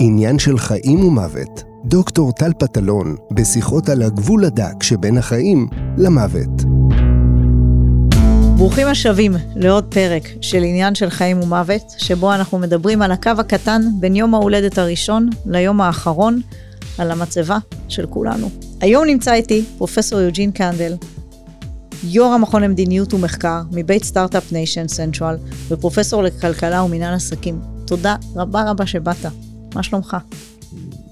עניין של חיים ומוות. דוקטור טל פטלון בשיחות על הגבול הדק שבין החיים למוות. ברוכים השבים לעוד פרק של עניין של חיים ומוות, שבו אנחנו מדברים על הקו הקטן בין יום ההולדת הראשון ליום האחרון, על המצבה של כולנו. היום נמצא איתי פרופסור יוג'ין קנדל, יו"ר המכון למדיניות ומחקר מבית סטארט אפ ניישן סנטרל, ופרופסור לכלכלה ומנהל עסקים. תודה רבה רבה שבאת. מה שלומך?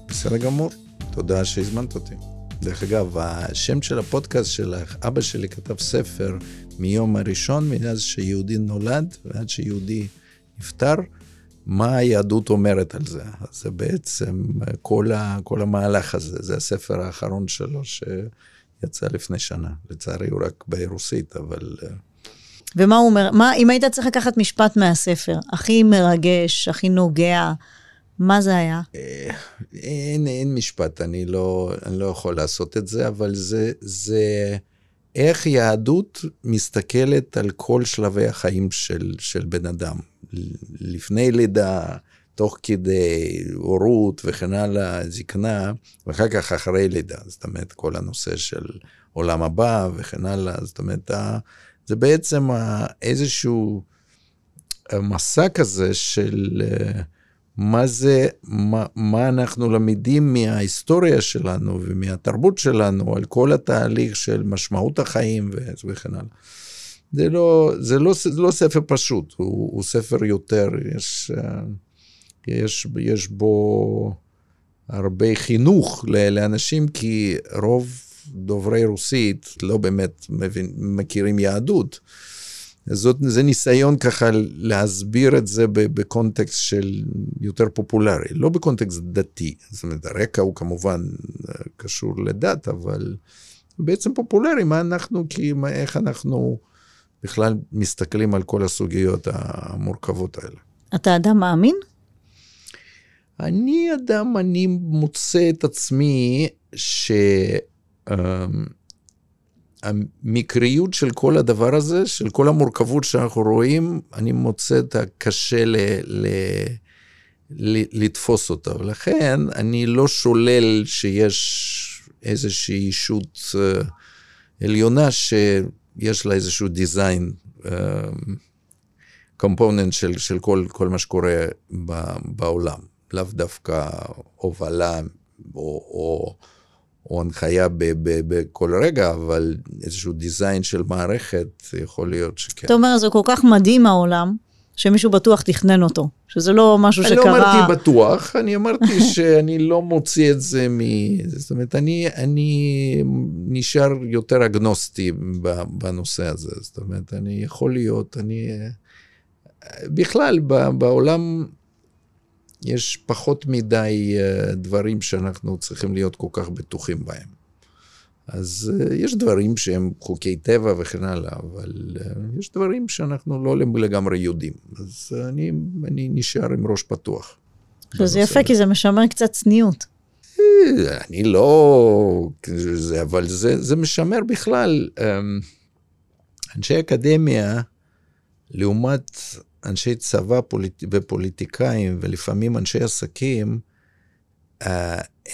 בסדר גמור. תודה שהזמנת אותי. דרך אגב, השם של הפודקאסט שלך, אבא שלי כתב ספר מיום הראשון, מאז שיהודי נולד ועד שיהודי נפטר, מה היהדות אומרת על זה. אז זה בעצם כל המהלך הזה, זה הספר האחרון שלו שיצא לפני שנה. לצערי הוא רק ברוסית, אבל... ומה הוא אומר? מה, אם היית צריך לקחת משפט מהספר, הכי מרגש, הכי נוגע, מה זה היה? אין משפט, אני לא יכול לעשות את זה, אבל זה איך יהדות מסתכלת על כל שלבי החיים של בן אדם. לפני לידה, תוך כדי הורות וכן הלאה, זקנה, ואחר כך אחרי לידה. זאת אומרת, כל הנושא של עולם הבא וכן הלאה, זאת אומרת, זה בעצם איזשהו מסע כזה של... מה אנחנו למדים מההיסטוריה שלנו ומהתרבות שלנו, על כל התהליך של משמעות החיים וכן הלאה. זה לא ספר פשוט, הוא ספר יותר, יש בו הרבה חינוך לאנשים, כי רוב דוברי רוסית לא באמת מכירים יהדות. זה ניסיון ככה להסביר את זה בקונטקסט של יותר פופולרי, לא בקונטקסט דתי. זאת אומרת, הרקע הוא כמובן קשור לדת, אבל בעצם פופולרי, מה אנחנו, איך אנחנו בכלל מסתכלים על כל הסוגיות המורכבות האלה. אתה אדם מאמין? אני מוצא את עצמי ש... המקריות של כל הדבר הזה, של כל המורכבות שאנחנו רואים, אני מוצא את הקשה לתפוס אותה. ולכן אני לא שולל שיש איזושהי אישות עליונה, שיש לה איזשהו דיזיין, קומפוננט של כל מה שקורה בעולם. לאו דווקא הובלה או הנחיה בכל רגע, אבל איזשהו דיזיין של מערכת, יכול להיות שכן. אתה אומר, זה כל כך מדהים העולם, שמישהו בטוח תכנן אותו, שזה לא משהו שקרה... אני לא אמרתי בטוח, אני אמרתי שאני לא מוציא את זה זאת אומרת, אני נשאר יותר אגנוסטי בנושא הזה, זאת אומרת, אני יכול להיות, בכלל, בעולם... יש פחות מדי דברים שאנחנו צריכים להיות כל כך בטוחים בהם. אז יש דברים שהם חוקי טבע וכן הלאה, אבל יש דברים שאנחנו לא לגמרי יודעים. אז אני נשאר עם ראש פתוח. זה יפה, כי זה משמר קצת צניעות. אני לא... אבל זה משמר בכלל. אנשי אקדמיה, לעומת... אנשי צבא ופוליטיקאים, ולפעמים אנשי עסקים,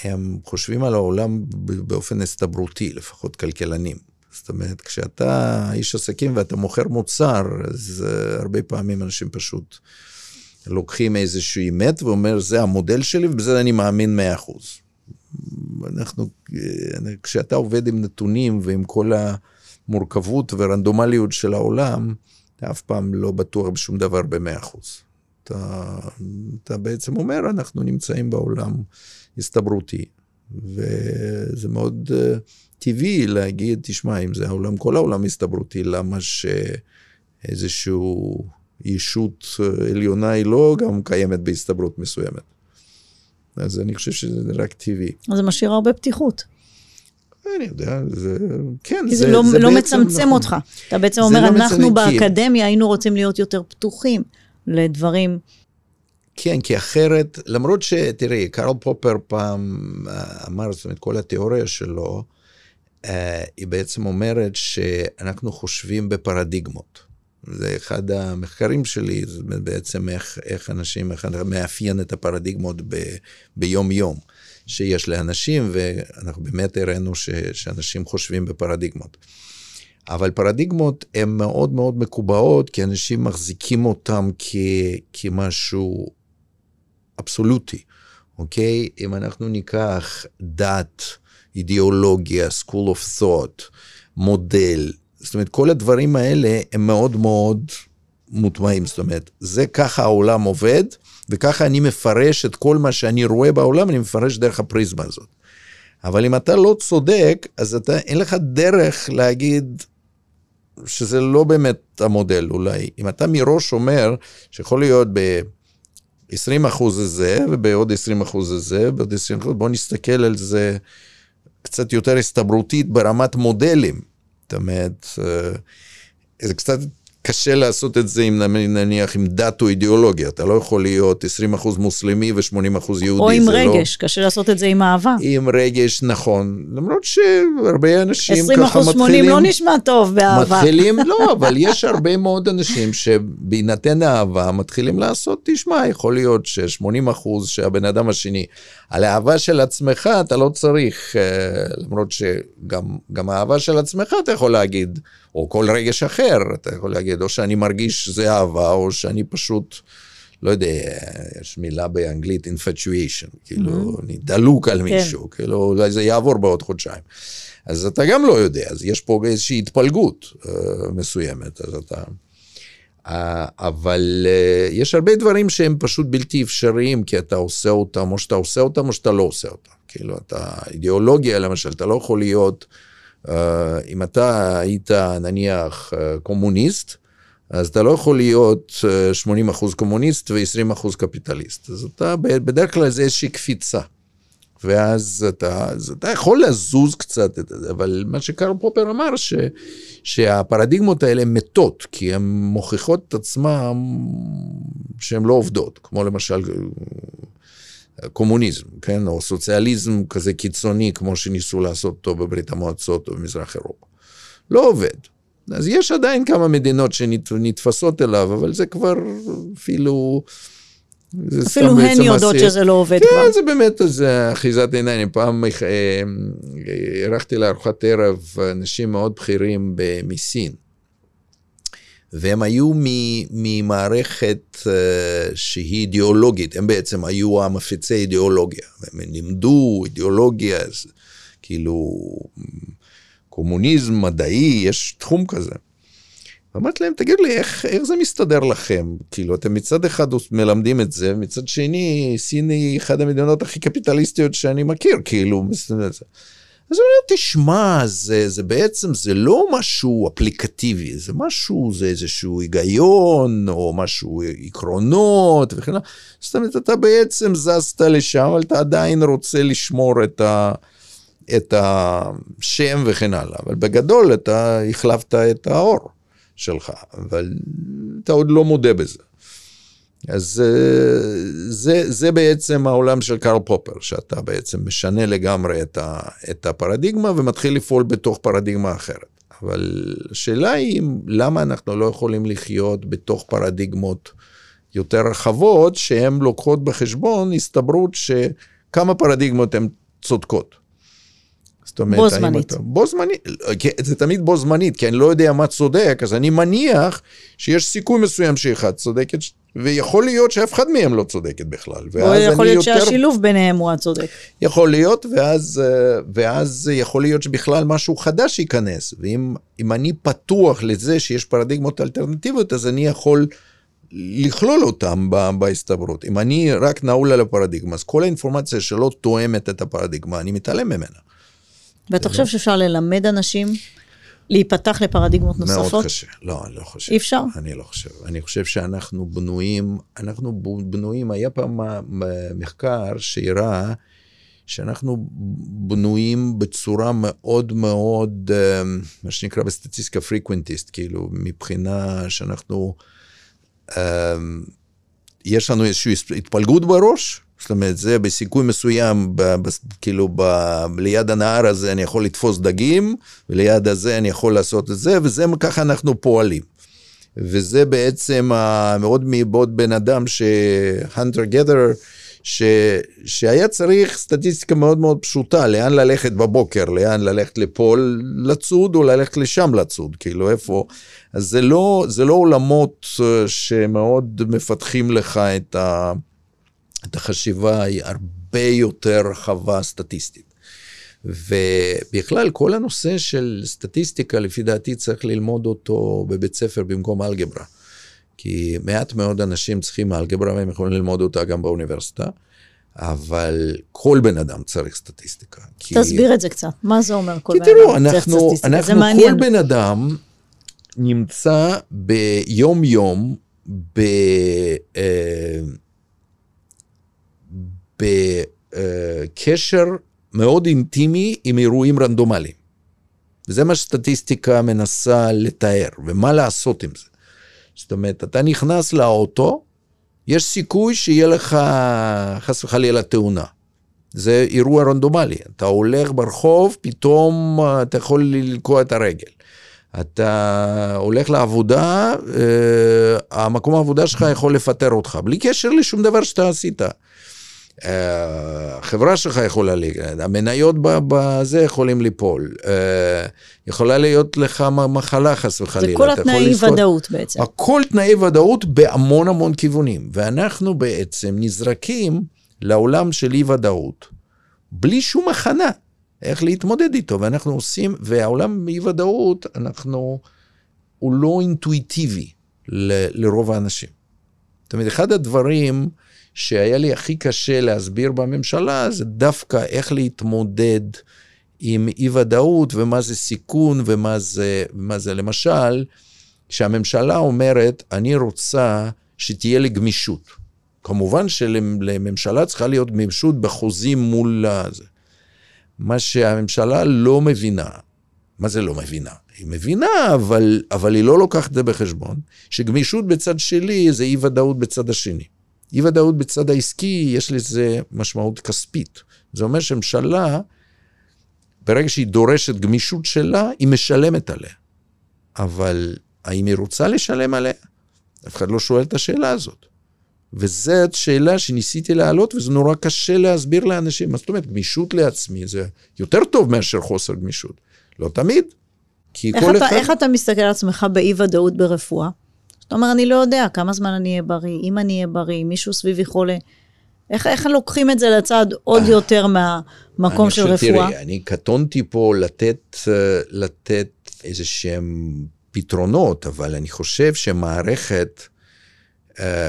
הם חושבים על העולם באופן הסתברותי, לפחות כלכלנים. זאת אומרת, כשאתה איש עסקים ואתה מוכר מוצר, אז הרבה פעמים אנשים פשוט לוקחים איזשהו אמת, ואומר, זה המודל שלי, ובזה אני מאמין 100%. כשאתה עובד עם נתונים, ועם כל המורכבות ורנדומליות של העולם, אף פעם לא בטוח בשום דבר ב-100%. אתה בעצם אומר, אנחנו נמצאים בעולם הסתברותי, וזה מאוד טבעי להגיד, תשמע, אם זה העולם, כל העולם הסתברותי, למה שאיזשהו ישות עליונה היא לא גם קיימת בהסתברות מסוימת. אז אני חושב שזה רק טבעי. אז זה משאיר הרבה פתיחות. אני יודע, זה... כן, זה בעצם... כי זה לא מצמצם אותך. אתה בעצם אומר, אנחנו באקדמיה היינו רוצים להיות יותר פתוחים לדברים. כן, כי אחרת, למרות שתראי, קארל פופר פעם אמר, זאת אומרת, כל התיאוריה שלו, היא בעצם אומרת שאנחנו חושבים בפרדיגמות. זה אחד המחקרים שלי, זה בעצם איך אנשים, איך מאפיין את הפרדיגמות ביום יום, שיש לאנשים, ואנחנו באמת הראינו שאנשים חושבים בפרדיגמות. אבל פרדיגמות הן מאוד מאוד מקובעות, כי אנשים מחזיקים אותם כמשהו אבסולוטי, אוקיי? אם אנחנו ניקח דת, אידיאולוגיה, school of thought, מודל, זאת אומרת, כל הדברים האלה הם מאוד מאוד מוטמעים, זאת אומרת, זה ככה העולם עובד, וככה אני מפרש את כל מה שאני רואה בעולם, אני מפרש דרך הפריזמה הזאת. אבל אם אתה לא צודק, אז אתה, אין לך דרך להגיד שזה לא באמת המודל, אולי. אם אתה מראש אומר שיכול להיות ב-20% הזה, ובעוד 20% הזה, בעוד 20%, בוא נסתכל על זה קצת יותר הסתברותית ברמת מודלים. זאת אומרת, זה קצת קשה לעשות את זה, אם נניח עם דת או אידיאולוגיה, אתה לא יכול להיות 20% מוסלמי ו-80% יהודי. או עם רגש, לא... קשה לעשות את זה עם אהבה. עם רגש, נכון, למרות שהרבה אנשים ככה מתחילים. 20%-80% לא נשמע טוב באהבה. מתחילים, לא, אבל יש הרבה מאוד אנשים שבהינתן אהבה מתחילים לעשות, תשמע, יכול להיות ש-80% שהבן אדם השני. על האהבה של עצמך אתה לא צריך, למרות שגם האהבה של עצמך אתה יכול להגיד, או כל רגש אחר, אתה יכול להגיד, או שאני מרגיש שזה אהבה, או שאני פשוט, לא יודע, יש מילה באנגלית, infatuation, כאילו, אני דלוק על מישהו, כאילו, אולי זה יעבור בעוד חודשיים. אז אתה גם לא יודע, אז יש פה איזושהי התפלגות מסוימת, אז אתה... אבל יש הרבה דברים שהם פשוט בלתי אפשריים, כי אתה עושה אותם, או שאתה עושה אותם, או שאתה לא עושה אותם. כאילו, אידיאולוגיה, למשל, אתה לא יכול להיות... אם אתה היית נניח קומוניסט, אז אתה לא יכול להיות 80% קומוניסט ו-20% קפיטליסט, אז אתה בדרך כלל זה איזושהי קפיצה, ואז אתה יכול לזוז קצת את זה, אבל מה שקארל פופר אמר, שהפרדיגמות האלה מתות, כי הן מוכיחות את עצמן שהן לא עובדות, כמו למשל קומוניזם, כן, או סוציאליזם כזה קיצוני, כמו שניסו לעשות אותו בברית המועצות או במזרח אירופה. לא עובד. אז יש עדיין כמה מדינות שנתפסות אליו, אבל זה כבר אפילו... אפילו הן יודעות שזה לא עובד כבר. כן, זה באמת, זה אחיזת עיניים. פעם ערכתי לארוחת ערב אנשים מאוד בכירים מסין, והם היו ממערכת שהיא אידיאולוגית, הם בעצם היו המפיצי אידיאולוגיה, הם לימדו אידיאולוגיה, כאילו קומוניזם מדעי, יש תחום כזה. ואמרתי להם, תגיד לי, איך זה מסתדר לכם? כאילו, אתם מצד אחד מלמדים את זה, מצד שני, סין היא אחת המדינות הכי קפיטליסטיות שאני מכיר, כאילו, מסתדר את זה. אז הוא אומר, תשמע, זה בעצם, זה לא משהו אפליקטיבי, זה משהו, זה איזשהו היגיון, או משהו עקרונות, וכן, זאת אומרת, אתה בעצם זזת לשם, אבל אתה עדיין רוצה לשמור את השם וכן הלאה, אבל בגדול אתה החלפת את האור שלך, אבל אתה עוד לא מודה בזה. אז זה בעצם העולם של קארל פופר, שאתה בעצם משנה לגמרי את הפרדיגמה, ומתחיל לפעול בתוך פרדיגמה אחרת. אבל השאלה היא, למה אנחנו לא יכולים לחיות בתוך פרדיגמות יותר רחבות, שהן לוקחות בחשבון הסתברות שכמה פרדיגמות הן צודקות. זאת אומרת, בו זמנית. בו זמנית, זה תמיד בו זמנית, כי אני לא יודע מה צודק, אז אני מניח שיש סיכוי מסוים שאחד צודקת, ויכול להיות שאף אחד מהם לא צודקת בכלל. או יכול להיות שהשילוב ביניהם הוא הצודק. יכול להיות, ואז יכול להיות שבכלל משהו חדש ייכנס, ואם אני פתוח לזה שיש פרדיגמות אלטרנטיביות, אז אני יכול לכלול אותם בהסתברות. אם אני רק נעול על הפרדיגמה, אז כל האינפורמציה שלא תואמת את הפרדיגמה, אני מתעלם ממנה. ואתה חושב שאפשר ללמד אנשים להיפתח לפרדיגמות נוספות? מאוד קשה, לא, אני לא חושב. אי אפשר? אני לא חושב. אני חושב שאנחנו בנויים, היה פעם מחקר שהראה שאנחנו בנויים בצורה מאוד מאוד, מה שנקרא בסטטיסטיקה פריקוונטיסט, כאילו מבחינה שאנחנו, יש לנו איזושהי התפלגות בראש, זאת אומרת, זה בסיכוי מסוים, כאילו, ליד הנהר הזה אני יכול לתפוס דגים, וליד הזה אני יכול לעשות את זה, וזה ככה אנחנו פועלים. וזה בעצם המאוד מיבוד בן אדם שהנטר גדר, שהיה צריך סטטיסטיקה מאוד מאוד פשוטה, לאן ללכת בבוקר, לאן ללכת לפול לצוד, או ללכת לשם לצוד, כאילו איפה, אז זה לא עולמות שמאוד מפתחים לך את החשיבה, היא הרבה יותר רחבה סטטיסטית. ובכלל כל הנושא של סטטיסטיקה, לפי דעתי צריך ללמוד אותו בבית ספר במקום אלגברה. כי מעט מאוד אנשים צריכים אלגברה, והם יכולים ללמוד אותה גם באוניברסיטה, אבל כל בן אדם צריך סטטיסטיקה. תסביר את זה קצת, מה זה אומר כל בן אדם צריך סטטיסטיקה? זה מעניין. כל בן אדם נמצא ביום יום, בקשר מאוד אינטימי עם אירועים רנדומליים. וזה מה שסטטיסטיקה מנסה לתאר, ומה לעשות עם זה. זאת אומרת, אתה נכנס לאוטו, יש סיכוי שיהיה לך חס וחלילה תאונה. זה אירוע רנדומלי. אתה הולך ברחוב, פתאום אתה יכול ללקוע את הרגל. אתה הולך לעבודה, המקום העבודה שלך יכול לפטר אותך, בלי קשר לשום דבר שאתה עשית. החברה שלך יכולה, המניות בזה יכולים ליפול, יכולה להיות לך מחלה חס וחלילה. זה כל התנאי ודאות בעצם. הכל תנאי ודאות בהמון המון כיוונים, ואנחנו בעצם נזרקים לעולם של אי ודאות, בלי שום הכנה, איך להתמודד איתו, ואנחנו עושים, והעולם אי ודאות, הוא לא אינטואיטיבי לרוב האנשים. תמיד אחד הדברים שהיה לי הכי קשה להסביר בממשלה, זה דווקא איך להתמודד עם אי-ודאות, ומה זה סיכון, ומה זה למשל, שהממשלה אומרת, אני רוצה שתהיה לי גמישות. כמובן שלממשלה צריכה להיות גמישות בחוזים מול זה. מה שהממשלה לא מבינה, מה זה לא מבינה? היא מבינה, אבל היא לא לוקחת את זה בחשבון, שגמישות בצד שלי זה אי-ודאות בצד השני. אי ודאות בצד העסקי, יש לזה משמעות כספית. זה אומר שממשלה, ברגע שהיא דורשת גמישות שלה, היא משלמת עליה. אבל האם היא רוצה לשלם עליה? אף אחד לא שואל את השאלה הזאת. וזו השאלה שניסיתי להעלות, וזה נורא קשה להסביר לאנשים. זאת אומרת, גמישות לעצמי, זה יותר טוב מאשר חוסר גמישות. לא תמיד. איך אתה מסתכל על עצמך באי ודאות ברפואה? זאת אומרת, אני לא יודע כמה זמן אני אהיה בריא, אם אני אהיה בריא, מישהו סביבי חולה. איך לוקחים את זה לצד עוד יותר מהמקום של רפואה? תראי, אני קטונתי פה לתת איזה שהם פתרונות, אבל אני חושב שמערכת,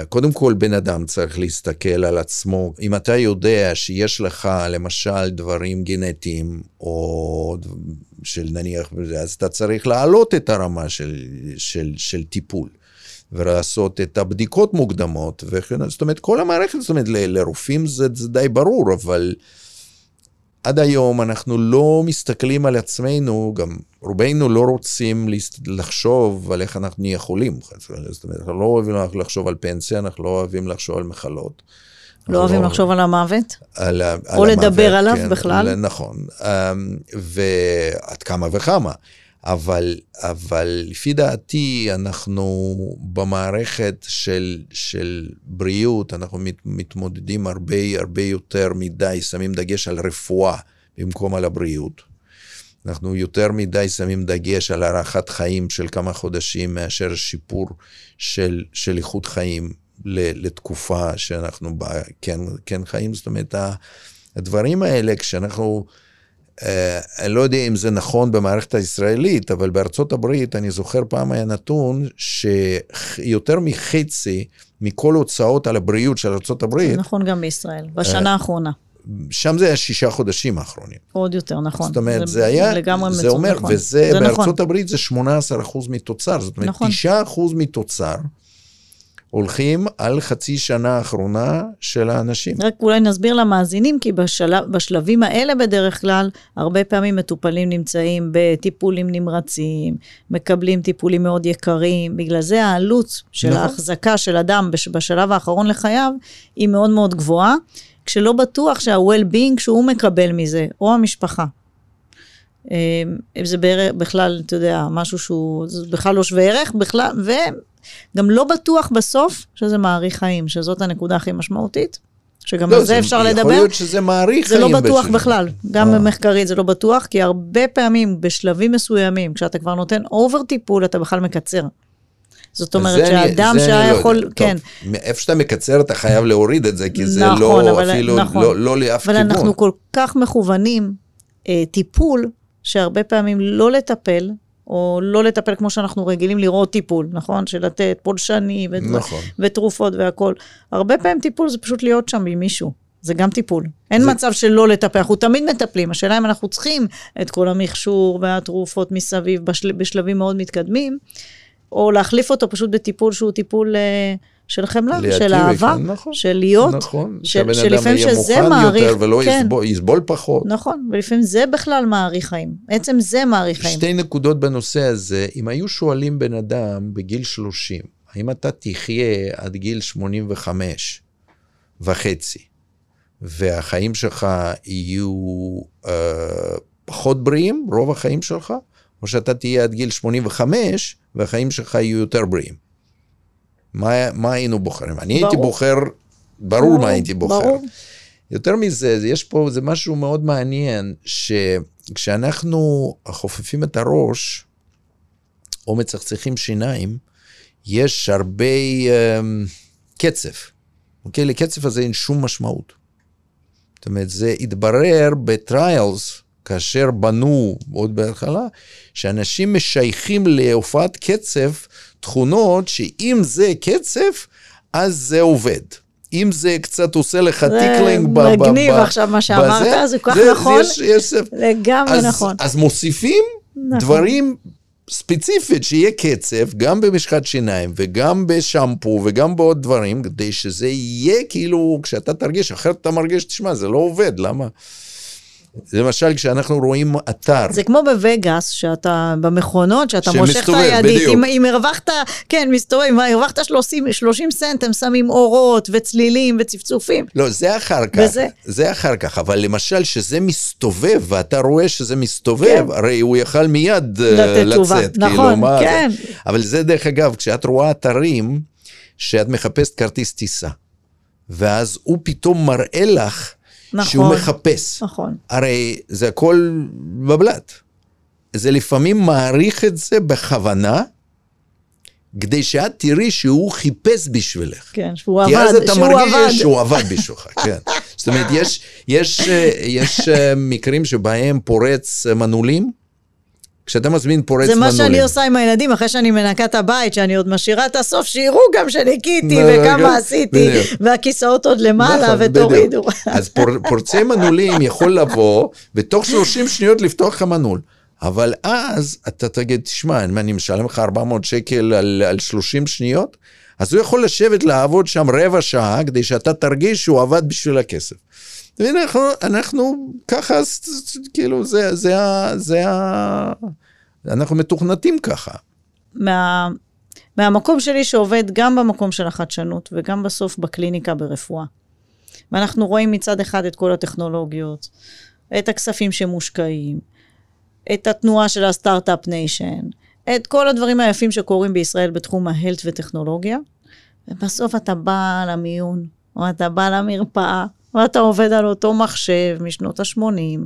קודם כל בן אדם צריך להסתכל על עצמו. אם אתה יודע שיש לך למשל דברים גנטיים, או של נניח, אז אתה צריך להעלות את הרמה של טיפול. ולעשות את הבדיקות מוקדמות, זאת אומרת, כל המערכת, זאת אומרת, לרופאים זה די ברור, אבל עד היום אנחנו לא מסתכלים על עצמנו, גם רובנו לא רוצים לחשוב על איך אנחנו נהיה חולים, זאת אומרת, אנחנו לא אוהבים לחשוב על פנסיה, אנחנו לא אוהבים לחשוב על מחלות. לא אוהבים לחשוב על המוות? או לדבר עליו בכלל? נכון, ועד כמה וכמה. אבל לפי דעתי אנחנו במערכת של בריאות, אנחנו מתמודדים הרבה יותר מדי, שמים דגש על רפואה במקום על הבריאות. אנחנו יותר מדי שמים דגש על הארכת חיים של כמה חודשים, מאשר שיפור של איכות חיים לתקופה שאנחנו כן חיים. זאת אומרת, הדברים האלה כשאנחנו... אני לא יודע אם זה נכון במערכת הישראלית, אבל בארצות הברית אני זוכר פעם היה נתון שיותר מחצי מכל הוצאות על הבריאות של ארצות הברית. נכון גם בישראל, בשנה האחרונה. שם זה היה 6 חודשים האחרונים. עוד יותר, נכון. זאת אומרת, זה היה, זה אומר, וזה בארצות הברית זה 18% מתוצר, זאת אומרת 9% מתוצר. הולכים על חצי שנה האחרונה של האנשים. רק אולי נסביר למאזינים, כי בשלבים האלה בדרך כלל, הרבה פעמים מטופלים נמצאים בטיפולים נמרצים, מקבלים טיפולים מאוד יקרים, בגלל זה העלות של נכון. ההחזקה של אדם בשלב האחרון לחייו, היא מאוד מאוד גבוהה, כשלא בטוח שה-well-being שהוא מקבל מזה, או המשפחה. זה בכלל, אתה יודע, משהו שהוא בכלל לא שווה ערך, בכלל, גם לא בטוח בסוף שזה מעריך חיים, שזאת הנקודה הכי משמעותית, שגם לא, על זה אפשר לדבר. יכול להיות שזה מעריך חיים. זה לא בטוח בשביל. בכלל, גם במחקרית זה לא בטוח, כי הרבה פעמים בשלבים מסוימים, כשאתה כבר נותן אובר טיפול, אתה בכלל מקצר. זאת אומרת שהאדם שהיה יכול, כן. איפה שאתה מקצר, אתה חייב להוריד את זה, כי זה לא, אפילו לא לאף כיוון. אבל אנחנו כל כך מכוונים טיפול, שהרבה פעמים לא לטפל, או לא לטפל כמו שאנחנו רגילים לראות טיפול, נכון? שלתת פולשני ותרופות והכל. הרבה פעמים טיפול זה פשוט להיות שם עם מישהו. זה גם טיפול. אין מצב שלא לטפל, אנחנו תמיד מטפלים. השאלה אם אנחנו צריכים את כל המכשור והתרופות מסביב בשלבים מאוד מתקדמים, או להחליף אותו פשוט בטיפול שהוא טיפול של חמלה, של אהבה, של להיות, שלפעמים שזה מעריך, ולא יסבול פחות. נכון, ולפעמים זה בכלל מעריך חיים. בעצם זה מעריך חיים. שתי נקודות בנושא הזה, אם היו שואלים בן אדם בגיל 30, האם אתה תחיה עד גיל 85 וחצי, והחיים שלך יהיו פחות בריאים, רוב החיים שלך, או שאתה תהיה עד גיל 85, והחיים שלך יהיו יותר בריאים. מה היינו בוחרים? אני הייתי בוחר, ברור מה הייתי בוחר. יותר מזה, יש פה, זה משהו מאוד מעניין, שכשאנחנו חופפים את הראש, או מצחצחים שיניים, יש הרבה קצף. אוקיי, לקצף הזה אין שום משמעות. זאת אומרת, זה התברר בטריילס, כאשר בנו עוד בהתחלה, שאנשים משייכים להופעת קצף תכונות, שאם זה קצף, אז זה עובד. אם זה קצת עושה לך טיקלינג, זה מגניב עכשיו מה שאמרת, זה כל כך נכון, לגמרי נכון. אז מוסיפים דברים ספציפית, שיהיה קצף, גם במשחת שיניים, וגם בשמפו, וגם בעוד דברים, כדי שזה יהיה כאילו, כשאתה תרגיש, אחרת אתה מרגיש, תשמע, זה לא עובד, למה? למשל, כשאנחנו רואים אתר. זה כמו בווגאס, שאתה במכונות, שאתה מושך את הידית. אם הרווחת, כן, מסתובב, אם הרווחת 30 סנט, הם שמים אורות וצלילים וצפצופים. לא, זה אחר כך. זה אחר כך, אבל למשל, שזה מסתובב, ואתה רואה שזה מסתובב, הרי הוא יכל מיד לצאת. נכון, כן. אבל זה דרך אגב, כשאת רואה אתרים, שאת מחפשת כרטיס טיסה, ואז הוא פתאום מראה לך, שהוא מחפש. הרי זה הכל בבלט. זה לפעמים מעריך את זה בכוונה, כדי שאת תראי שהוא חיפש בשבילך. כן, שהוא עבד. כי אז אתה מרגיש שהוא עבד בשבילך, כן. זאת אומרת, יש מקרים שבהם פורץ מנעולים, כשאתה מזמין פורץ מנעולים. זה מה שאני עושה עם הילדים, אחרי שאני מנקה את הבית, שאני עוד משאירה את הסוף, שיראו גם שניקיתי וכמה עשיתי, והכיסאות עוד למעלה ותורידו. אז פורצי מנעולים יכול לבוא, ותוך 30 שניות לפתוח לך מנעול. אבל אז אתה תגיד, תשמע, אני משלם לך 400 שקל על 30 שניות, אז הוא יכול לשבת לעבוד שם רבע שעה, כדי שאתה תרגיש שהוא עבד בשביל הכסף. ואנחנו ככה, כאילו, זה אנחנו מתוכנתים ככה. מהמקום שלי שעובד גם במקום של החדשנות, וגם בסוף בקליניקה ברפואה. ואנחנו רואים מצד אחד את כל הטכנולוגיות, את הכספים שמושקעים, את התנועה של הסטארט אפ ניישן, את כל הדברים היפים שקורים בישראל בתחום ההלט וטכנולוגיה, ובסוף אתה בא למיון, או אתה בא למרפאה, ואתה עובד על אותו מחשב משנות ה-80,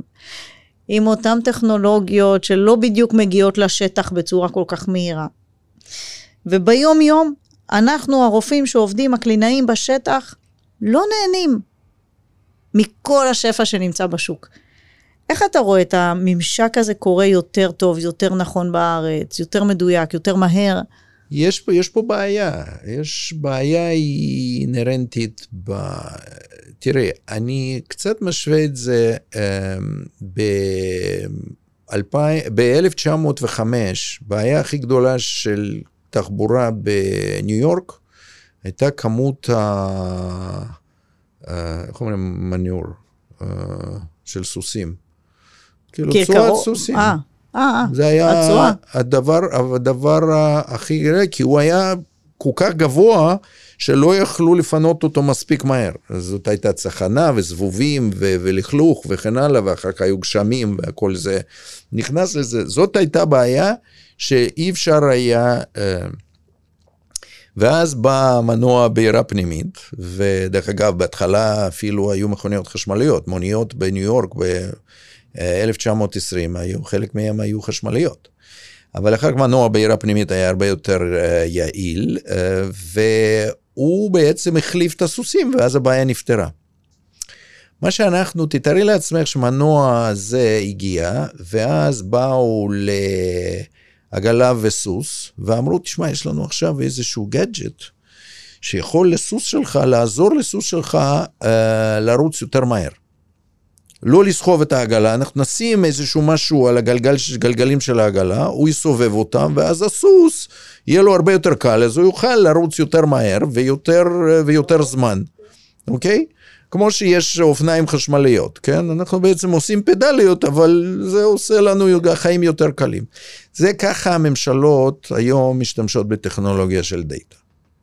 עם אותן טכנולוגיות שלא בדיוק מגיעות לשטח בצורה כל כך מהירה. וביום יום, אנחנו הרופאים שעובדים, הקלינאים בשטח, לא נהנים מכל השפע שנמצא בשוק. איך אתה רואה את הממשק הזה קורה יותר טוב, יותר נכון בארץ, יותר מדויק, יותר מהר? יש פה בעיה. יש בעיה אינהרנטית תראה, אני קצת משווה את זה ב-1905, בעיה הכי גדולה של תחבורה בניו יורק, הייתה כמות איך אומרים? מניור של סוסים. כאילו צורת סוסים. זה היה הדבר הכי גדול, כי הוא היה כל כך גבוה, שלא יכלו לפנות אותו מספיק מהר. זאת הייתה צחנה וזבובים ולכלוך וכן הלאה, ואחר כך היו גשמים והכל זה נכנס לזה. זאת הייתה בעיה שאי אפשר היה ואז בא מנוע בעירה פנימית, ודרך אגב, בהתחלה אפילו היו מכוניות חשמליות, מוניות בניו יורק ב-1920, חלק מהם היו חשמליות. אבל אחר כך מנוע בעירה פנימית היה הרבה יותר יעיל, והוא בעצם החליף את הסוסים, ואז הבעיה נפטרה. מה שאנחנו, תתארי לעצמך שמנוע הזה הגיע, ואז באו לעגלה וסוס, ואמרו, תשמע, יש לנו עכשיו איזשהו גדג'ט, שיכול לסוס שלך, לעזור לסוס שלך לרוץ יותר מהר. לא לסחוב את העגלה, אנחנו נשים איזשהו משהו על הגלגלים של העגלה, הוא יסובב אותם, ואז הסוס יהיה לו הרבה יותר קל, אז הוא יוכל לרוץ יותר מהר ויותר זמן, אוקיי? כמו שיש אופניים חשמליות, כן? אנחנו בעצם עושים פדליות, אבל זה עושה לנו חיים יותר קלים. זה ככה הממשלות היום משתמשות בטכנולוגיה של דאטה.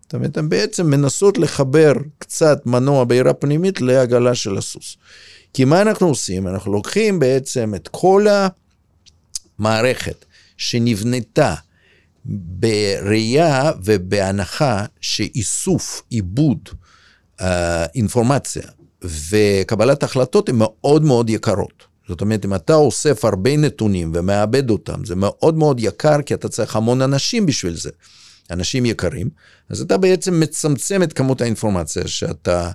זאת אומרת, הן בעצם מנסות לחבר קצת מנוע בעירה פנימית לעגלה של הסוס. כי מה אנחנו עושים? אנחנו לוקחים בעצם את כל המערכת שנבנתה בראייה ובהנחה שאיסוף, עיבוד, אינפורמציה וקבלת החלטות הן מאוד מאוד יקרות. זאת אומרת, אם אתה אוסף הרבה נתונים ומעבד אותם, זה מאוד מאוד יקר, כי אתה צריך המון אנשים בשביל זה. אנשים יקרים, אז אתה בעצם מצמצם את כמות האינפורמציה שאתה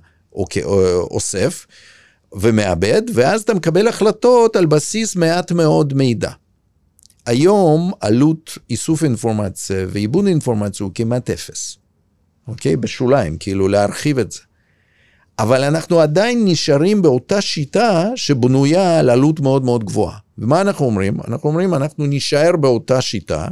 אוסף, ומעבד, ואז אתה מקבל החלטות על בסיס מעט מאוד מידע. היום עלות איסוף אינפורמציה ועיבוד אינפורמציה הוא כמעט אפס. אוקיי? בשוליים, כאילו להרחיב את זה. אבל אנחנו עדיין נשארים באותה שיטה שבנויה על עלות מאוד מאוד גבוהה. ומה אנחנו אומרים? אנחנו אומרים, אנחנו נשאר באותה שיטה,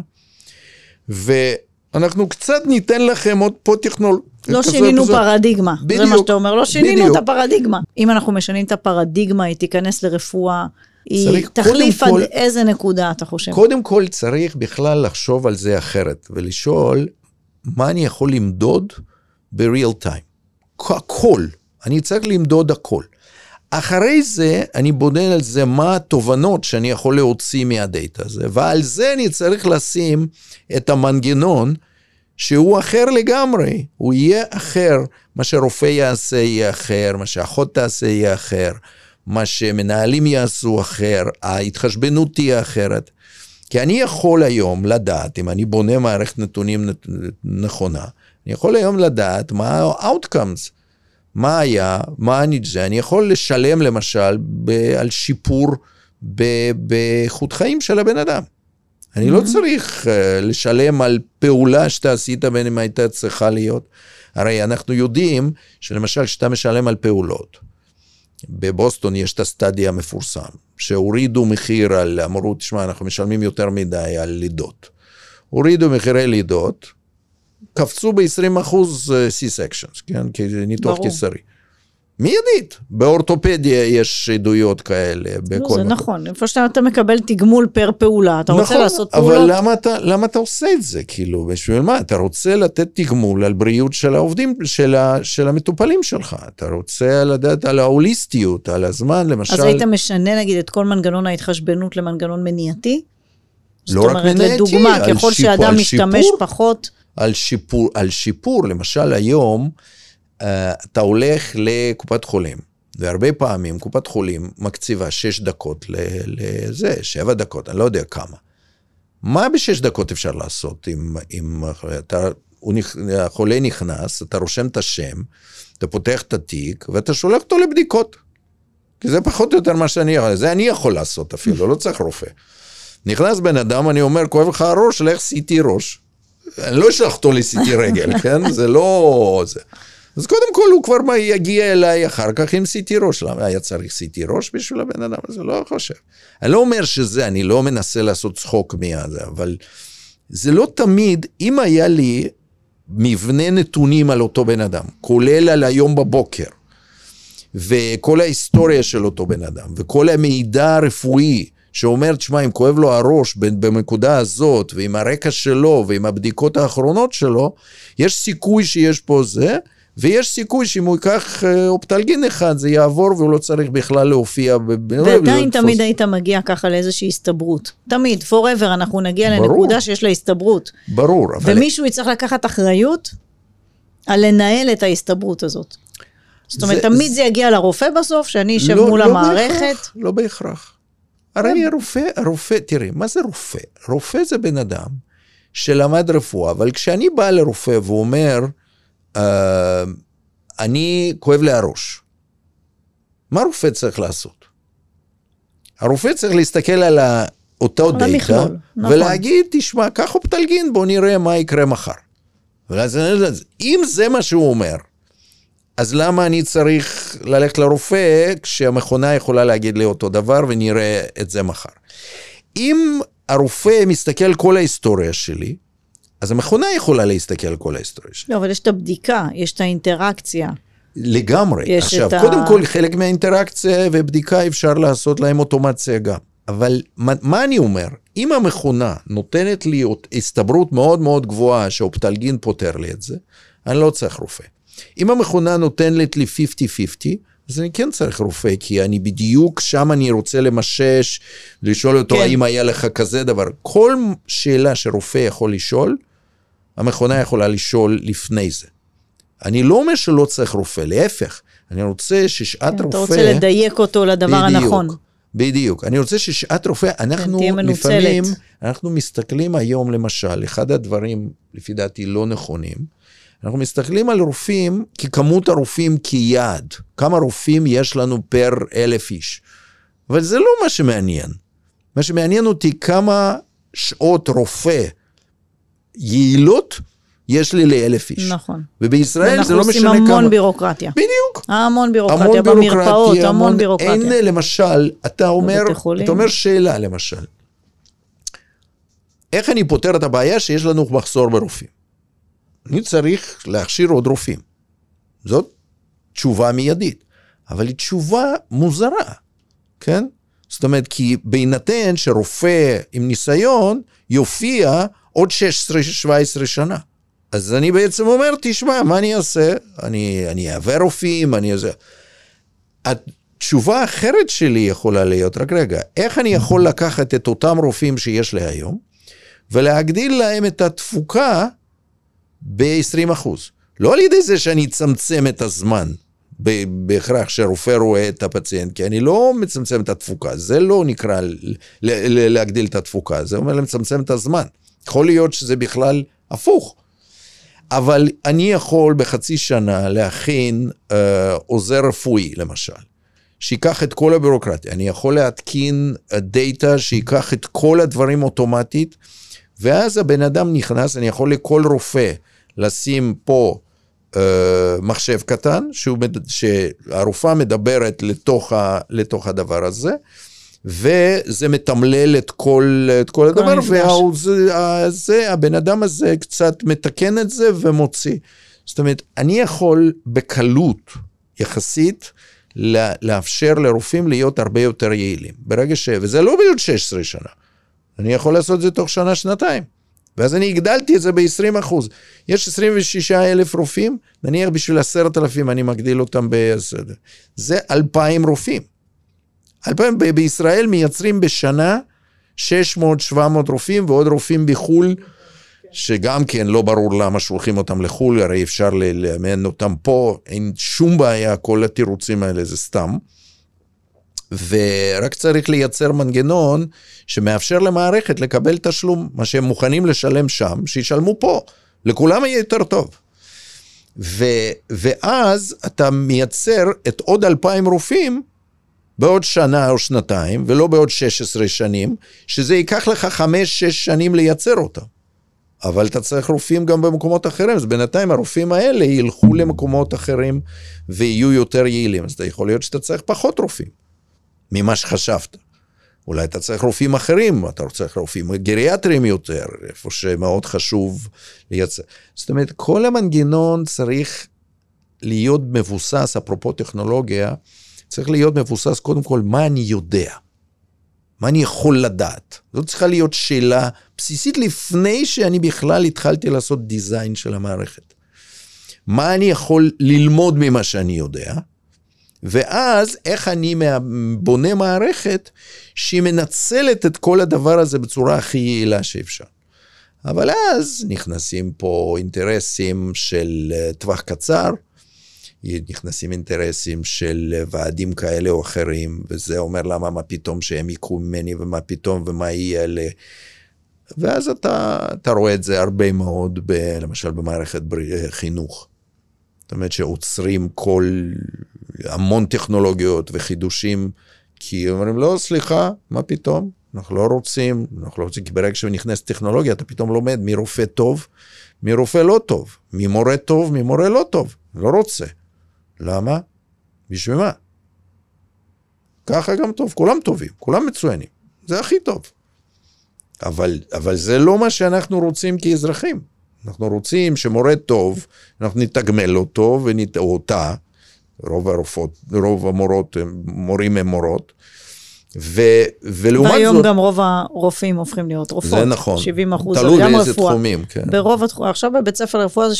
ואנחנו קצת ניתן לכם עוד פה טכנולוגיה, לא שינינו פרדיגמה, זה מה שאתה אומר, לא שינינו את הפרדיגמה. אם אנחנו משנים את הפרדיגמה, היא תיכנס לרפואה, היא תחליף עד איזה נקודה אתה חושב? קודם כל צריך בכלל לחשוב על זה אחרת, ולשאול מה אני יכול למדוד ב-real time. הכל, אני צריך למדוד הכל. אחרי זה אני בודן על זה מה התובנות שאני יכול להוציא מהדאטה הזה, ועל זה אני צריך לשים את המנגנון, שהוא אחר לגמרי, הוא יהיה אחר, מה שרופא יעשה יהיה אחר, מה שאחות תעשה יהיה אחר, מה שמנהלים יעשו אחר, ההתחשבנות תהיה אחרת, כי אני יכול היום לדעת, אם אני בונה מערכת נתונים נכונה, אני יכול היום לדעת מה ה-outcomes, מה היה, מה הנגזר, אני יכול לשלם למשל, על שיפור באיכות חיים של הבן אדם, אני לא צריך לשלם על פעולה שאתה עשית בין אם הייתה צריכה להיות. הרי אנחנו יודעים שלמשל שאתה משלם על פעולות. בבוסטון יש את הסטדיה המפורסם, שהורידו מחיר על, אמרו, תשמע, אנחנו משלמים יותר מדי על לידות. הורידו מחירי לידות, קפצו ב-20% C-sections, כן? כי זה ניתוח קיסרי. מיידית, באורתופדיה יש עדויות כאלה. לא, זה נכון, איפה שאתה מקבל תגמול פר פעולה, אתה רוצה לעשות פעולות. אבל למה אתה עושה את זה, כאילו, בשביל מה? אתה רוצה לתת תגמול על בריאות של העובדים, של המטופלים שלך, אתה רוצה לדעת על ההוליסטיות, על הזמן, למשל. אז היית משנה, נגיד, את כל מנגנון ההתחשבנות למנגנון מניעתי? לא רק מניעתי, על שיפור. זאת אומרת, לדוגמה, ככל שאדם משתמש פחות. על שיפור, למשל היום, אתה הולך לקופת חולים, והרבה פעמים קופת חולים מקציבה 6 דקות לזה, 7 דקות, אני לא יודע כמה. מה ב6 דקות אפשר לעשות? אם אתה, החולה נכנס, אתה רושם את השם, אתה פותח את התיק, ואתה שולח אותו לבדיקות. כי זה פחות או יותר מה שאני יכול, זה אני יכול לעשות אפילו, לא צריך רופא. נכנס בן אדם, אני אומר, כואב לך הראש, לך סיטי ראש. אני לא אשלח אותו לסיטי רגל, כן? זה לא... אז קודם כל הוא כבר יגיע אליי אחר כך עם סיטי ראש. למה היה צריך סיטי ראש בשביל הבן אדם? זה לא חושב. אני לא אומר שזה, אני לא מנסה לעשות צחוק מזה, אבל זה לא תמיד, אם היה לי מבנה נתונים על אותו בן אדם, כולל על היום בבוקר, וכל ההיסטוריה של אותו בן אדם, וכל המידע הרפואי, שאומר, תשמע, אם כואב לו הראש במקודה הזאת, ועם הרקע שלו, ועם הבדיקות האחרונות שלו, יש סיכוי שיש פה זה, ויש סיכוי שאם הוא ייקח אופטלגין אחד, זה יעבור, והוא לא צריך בכלל להופיע. ועדיין תמיד היית מגיע ככה לאיזושהי הסתברות. תמיד, forever, אנחנו נגיע לנקודה שיש לה הסתברות. ברור. ומישהו יצטרך לקחת אחריות על לנהל את ההסתברות הזאת. זאת אומרת, תמיד זה יגיע לרופא בסוף, שאני אשב מול המערכת. לא בהכרח. הרי רופא, תראי, מה זה רופא? רופא זה בן אדם שלמד רפואה, אבל כשאני בא לרופא ואומר, אני כואב לי הראש. מה רופא צריך לעשות? הרופא צריך להסתכל על אותו דאטה, ולהגיד, תשמע, קח אופטלגין, בוא נראה מה יקרה מחר. אם זה מה שהוא אומר, אז למה אני צריך ללכת לרופא, כשהמכונה יכולה להגיד לי אותו דבר, ונראה את זה מחר. אם הרופא מסתכל על כל ההיסטוריה שלי, אז המכונה יכולה להסתכל על כל ההיסטוריה שלי. לא, אבל יש את הבדיקה, יש את האינטראקציה. לגמרי. עכשיו, קודם כל, חלק מהאינטראקציה ובדיקה אפשר לעשות להם אוטומציה גם. אבל מה אני אומר? אם המכונה נותנת לי הסתברות מאוד מאוד גבוהה, שאופטלגין פותר לי את זה, אני לא צריך רופא. אם המכונה נותנת לי 50-50, אז אני כן צריך רופא, כי אני בדיוק שם אני רוצה למשש, לשאול אותו האם היה לך כזה דבר. כל שאלה שרופא יכול לשאול, המכונה יכולה לשאול לפני זה. אני לא אומר שלא צריך רופא, להפך. אני רוצה ששעת רופא... אתה רוצה לדייק אותו לדבר הנכון. בדיוק. אני רוצה ששעת רופא, אנחנו לפעמים, אנחנו מסתכלים היום למשל, אחד הדברים לפי דעתי לא נכונים, אנחנו מסתכלים על רופאים, כי כמות הרופאים כיעד, כמה רופאים יש לנו פר 1,000 איש. אבל זה לא מה שמעניין. מה שמעניין אותי כמה שעות רופא יעילות יש לי ל1,000 איש. נכון. ובישראל זה לא משנה כמה. אנחנו עושים המון בירוקרטיה. בדיוק. המון בירוקרטיה במרפאות, המון בירוקרטיה. אין למשל, אתה אומר שאלה למשל. איך אני פותר את הבעיה שיש לנו מחסור ברופאים? אני צריך להכשיר עוד רופאים. זאת תשובה מיידית. אבל היא תשובה מוזרה. כן? זאת אומרת, כי בהינתן שרופא עם ניסיון יופיע עוד 16-17 שנה. אז אני בעצם אומר, תשמע, מה אני אעשה? אני אעבר רופאים, אני אעשה... התשובה האחרת שלי יכולה להיות, רק רגע, איך אני יכול לקחת את אותם רופאים שיש לי היום, ולהגדיל להם את התפוקה, ב-20%. לא על ידי זה שאני אצמצם את הזמן, בהכרח שרופא רואה את הפציינט, כי אני לא מצמצם את התפוקה, זה לא נקרא להגדיל את התפוקה, זה אומר למצמצם את הזמן. יכול להיות שזה בכלל הפוך. אבל אני יכול בחצי שנה להכין עוזר רפואי, למשל, שיקח את כל הבירוקרטיה. אני יכול להתקין דאטה שיקח את כל הדברים אוטומטית, ואז הבן אדם נכנס, אני יכול לכל רופא לשים פה מחשב קטן, שהרופאה מדברת לתוך הדבר הזה, וזה מתמלל את כל הדבר, והבן אדם הזה קצת מתקן את זה ומוציא. זאת אומרת, אני יכול בקלות יחסית, לאפשר לרופאים להיות הרבה יותר יעילים. ברגע וזה לא בדיוק 16 שנה. אני יכול לעשות את זה תוך שנה, שנתיים. ואז אני הגדלתי את זה ב-20%. יש 26,000 רופאים, נניח בשביל 10,000, אני מגדיל אותם ב-10. זה 2,000 רופאים. 2,000 בישראל מייצרים בשנה 600-700 רופאים, ועוד רופאים בחול, שגם כן לא ברור למה שולחים אותם לחול, הרי אפשר לאמן אותם פה, אין שום בעיה, כל התירוצים האלה זה סתם. ורק צריך לייצר מנגנון שמאפשר למערכת לקבל תשלום, מה שהם מוכנים לשלם שם, שישלמו פה, לכולם יהיה יותר טוב. ואז אתה מייצר את עוד 2,000 רופאים בעוד שנה או שנתיים, ולא בעוד 16 שנים, שזה ייקח לך 5-6 שנים לייצר אותם. אבל אתה צריך רופאים גם במקומות אחרים, אז בינתיים הרופאים האלה ילכו למקומות אחרים ויהיו יותר יעילים, אז אתה יכול להיות שאתה צריך פחות רופאים. ממה שחשבת. אולי אתה צריך רופאים אחרים, אתה צריך רופאים גריאטריים יותר, איפה שמאוד חשוב לייצר. זאת אומרת, כל המנגנון צריך להיות מבוסס, אפרופו טכנולוגיה, צריך להיות מבוסס קודם כל, מה אני יודע? מה אני יכול לדעת? זאת צריכה להיות שאלה בסיסית, לפני שאני בכלל התחלתי לעשות דיזיין של המערכת. מה אני יכול ללמוד ממה שאני יודע? ואז איך אני בונה מערכת שהיא מנצלת את כל הדבר הזה בצורה הכי יעילה שאפשר. אבל אז נכנסים פה אינטרסים של טווח קצר, נכנסים אינטרסים של ועדים כאלה או אחרים, וזה אומר למה, מה פתאום שהם יקחו ממני, ומה פתאום, ומה יהיה אלה. ואז אתה רואה את זה הרבה מאוד, למשל במערכת חינוך. זאת אומרת שעוצרים כל המון טכנולוגיות וחידושים, כי אומרים, לא, סליחה, מה פתאום? אנחנו לא רוצים, כי ברגע שנכנס טכנולוגיה, אתה פתאום לומד מי רופא טוב, מי רופא לא טוב, מי מורה טוב, מי מורה לא טוב. לא רוצה. למה? בשביל מה? ככה גם טוב, כולם טובים, כולם מצוינים. זה הכי טוב. אבל זה לא מה שאנחנו רוצים כאזרחים. אנחנו רוצים שמורה טוב, אנחנו נתגמל אותו ואותה, רוב המורות, מורים הם מורות, ולעומת זאת... והיום גם רוב הרופאים הופכים להיות רופאות. זה נכון. 70%. תלוי באיזה תחומים, כן. ברוב התחומים, עכשיו בבית ספר לרפואה זה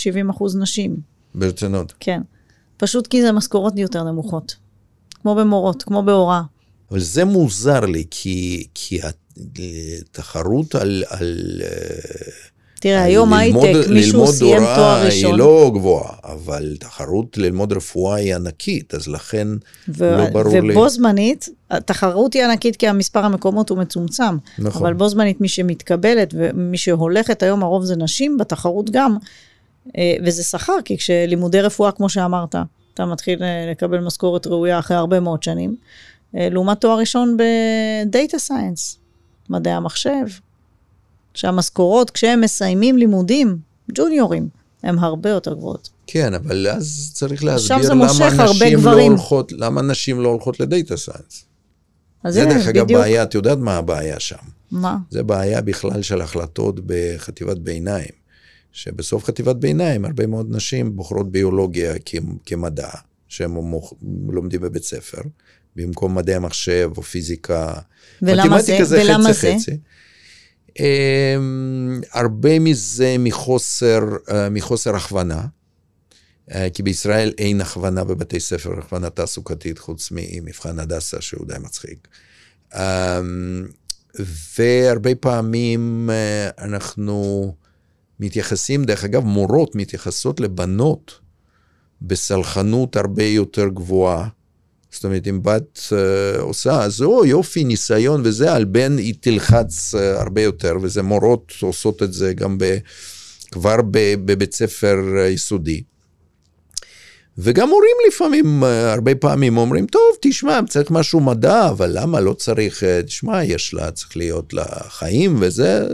70% נשים. ברצינות. כן. פשוט כי זה משכורות יותר נמוכות. כמו במורות, כמו בהוראה. אבל זה מוזר לי, כי התחרות על תראה, היום הייטק, מישהו סיים תואר ראשון. היא לא גבוהה, אבל תחרות ללמוד רפואה היא ענקית, אז לכן לא ברור לי. ובו זמנית, התחרות היא ענקית כי המספר המקומות הוא מצומצם. נכון. אבל בו זמנית מי שמתקבלת ומי שהולכת היום, הרוב זה נשים, בתחרות גם, וזה שכר, כי כשלימודי רפואה, כמו שאמרת, אתה מתחיל לקבל משכורת ראויה אחרי הרבה מאוד שנים, לעומת תואר ראשון בדאטה סיינס, מדעי המחשב, שהמשכורות, כשהם מסיימים לימודים, ג'וניורים, הם הרבה יותר גבוהות. כן, אבל אז צריך להסביר למה נשים לא הולכות לדאטה סיינס. זה דרך אגב בעיה, את יודעת מה הבעיה שם? מה? זה בעיה בכלל של החלטות בחטיבת ביניים, שבסוף חטיבת ביניים, הרבה מאוד נשים בוחרות ביולוגיה כמדע, שהם לומדים בבית ספר, במקום מדעי המחשב או פיזיקה. ולמה זה? ולמה זה? הרבה מזה מחוסר הכוונה, כי בישראל אין הכוונה בבתי ספר, הכוונה תעסוקתית חוץ ממבחן הדסה שהוא די מצחיק. והרבה פעמים אנחנו מתייחסים, דרך אגב מורות מתייחסות לבנות בסלחנות הרבה יותר גבוהה, זאת אומרת, אם בת עושה, זה יופי, ניסיון וזה, על בן היא תלחץ הרבה יותר, וזה מורות עושות את זה גם כבר בבית ספר יסודי. וגם הורים לפעמים, הרבה פעמים אומרים, טוב, תשמע, צריך משהו מדע, אבל למה לא צריך, תשמע, יש לה, צריך להיות לה חיים, וזה,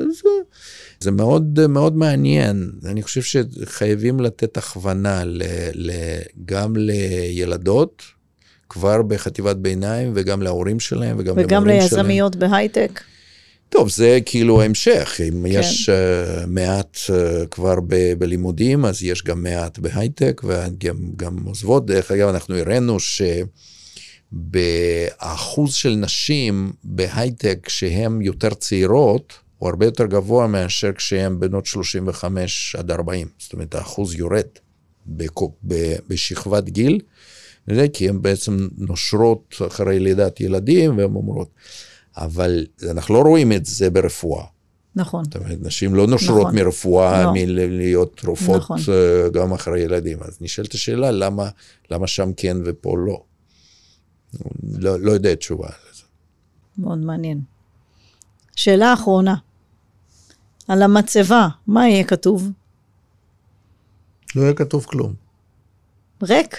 זה מאוד, מאוד מעניין. אני חושב שחייבים לתת הכוונה גם לילדות, כבר בחטיבת ביניים, וגם להורים שלהם, וגם למורים שלהם. וגם ליזמיות בהייטק. טוב, זה כאילו המשך. אם יש מעט כבר בלימודים, אז יש גם מעט בהייטק, וגם עוזבות. דרך אגב, אנחנו הראינו שבאחוז של נשים בהייטק, שהן יותר צעירות, הוא הרבה יותר גבוה מאשר כשהן בנות 35-40. זאת אומרת, האחוז יורד בשכבת גיל, זה כי הן בעצם נושרות אחרי לידת ילדים, והן אומרות, אבל אנחנו לא רואים את זה ברפואה. נכון. זאת אומרת, נשים לא נושרות נכון. מרפואה, לא. מלהיות רופאות נכון. גם אחרי ילדים. אז נשאלת השאלה, למה שם כן ופה לא? לא יודע תשובה על זה. מאוד מעניין. שאלה אחרונה, על המצבה, מה יהיה כתוב? לא יהיה כתוב כלום. ריק.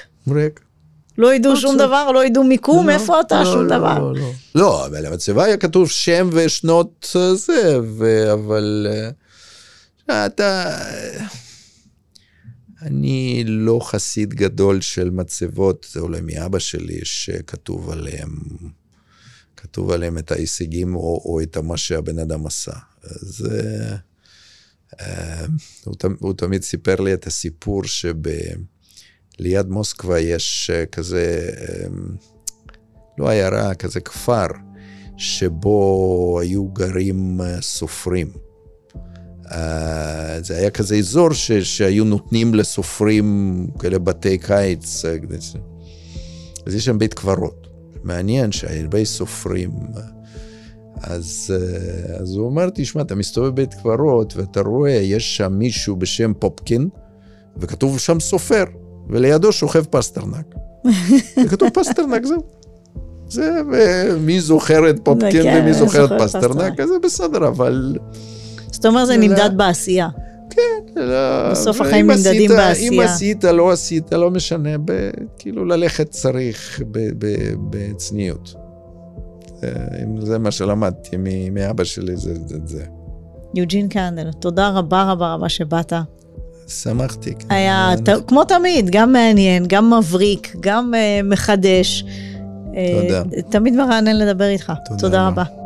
לא ידעו שום דבר, לא ידעו מיקום, איפה אתה, שום דבר. לא, אבל המצבה היה כתוב שם ושנות זה, אבל אני לא חסיד גדול של מצבות, זה עולה מאבא שלי, שכתוב עליהם את ההישגים, או את מה שהבן אדם עשה. הוא תמיד סיפר לי את הסיפור ליד מוסקבה יש כזה, לא עיירה, כזה כפר, שבו היו גרים סופרים. זה היה כזה אזור שהיו נותנים לסופרים כאלה בתי קיץ. אז יש שם בית קברות. מעניין שהרבה סופרים אז הוא אמר, תשמע, אתה מסתובב בית קברות, ואתה רואה, יש שם מישהו בשם פופקין, וכתוב שם סופר, ולידו שוכב פסטרנק. וכתוב פסטרנק, זהו. זה, ומי זוכר את פופקין ומי זוכר את פסטרנק, אז זה בסדר, אבל... זאת אומרת, זה נמדד בעשייה. כן. בסוף החיים נמדדים בעשייה. אם עשית, לא משנה, כאילו ללכת צריך בצניעות. זה מה שלמדתי מאבא שלי, זה. יוג'ין קנדל, תודה רבה רבה רבה שבאת. שמחתי. היה, כמו תמיד, גם מעניין, גם מבריק, גם מחדש. תודה. תמיד מרענן לדבר איתך. תודה רבה.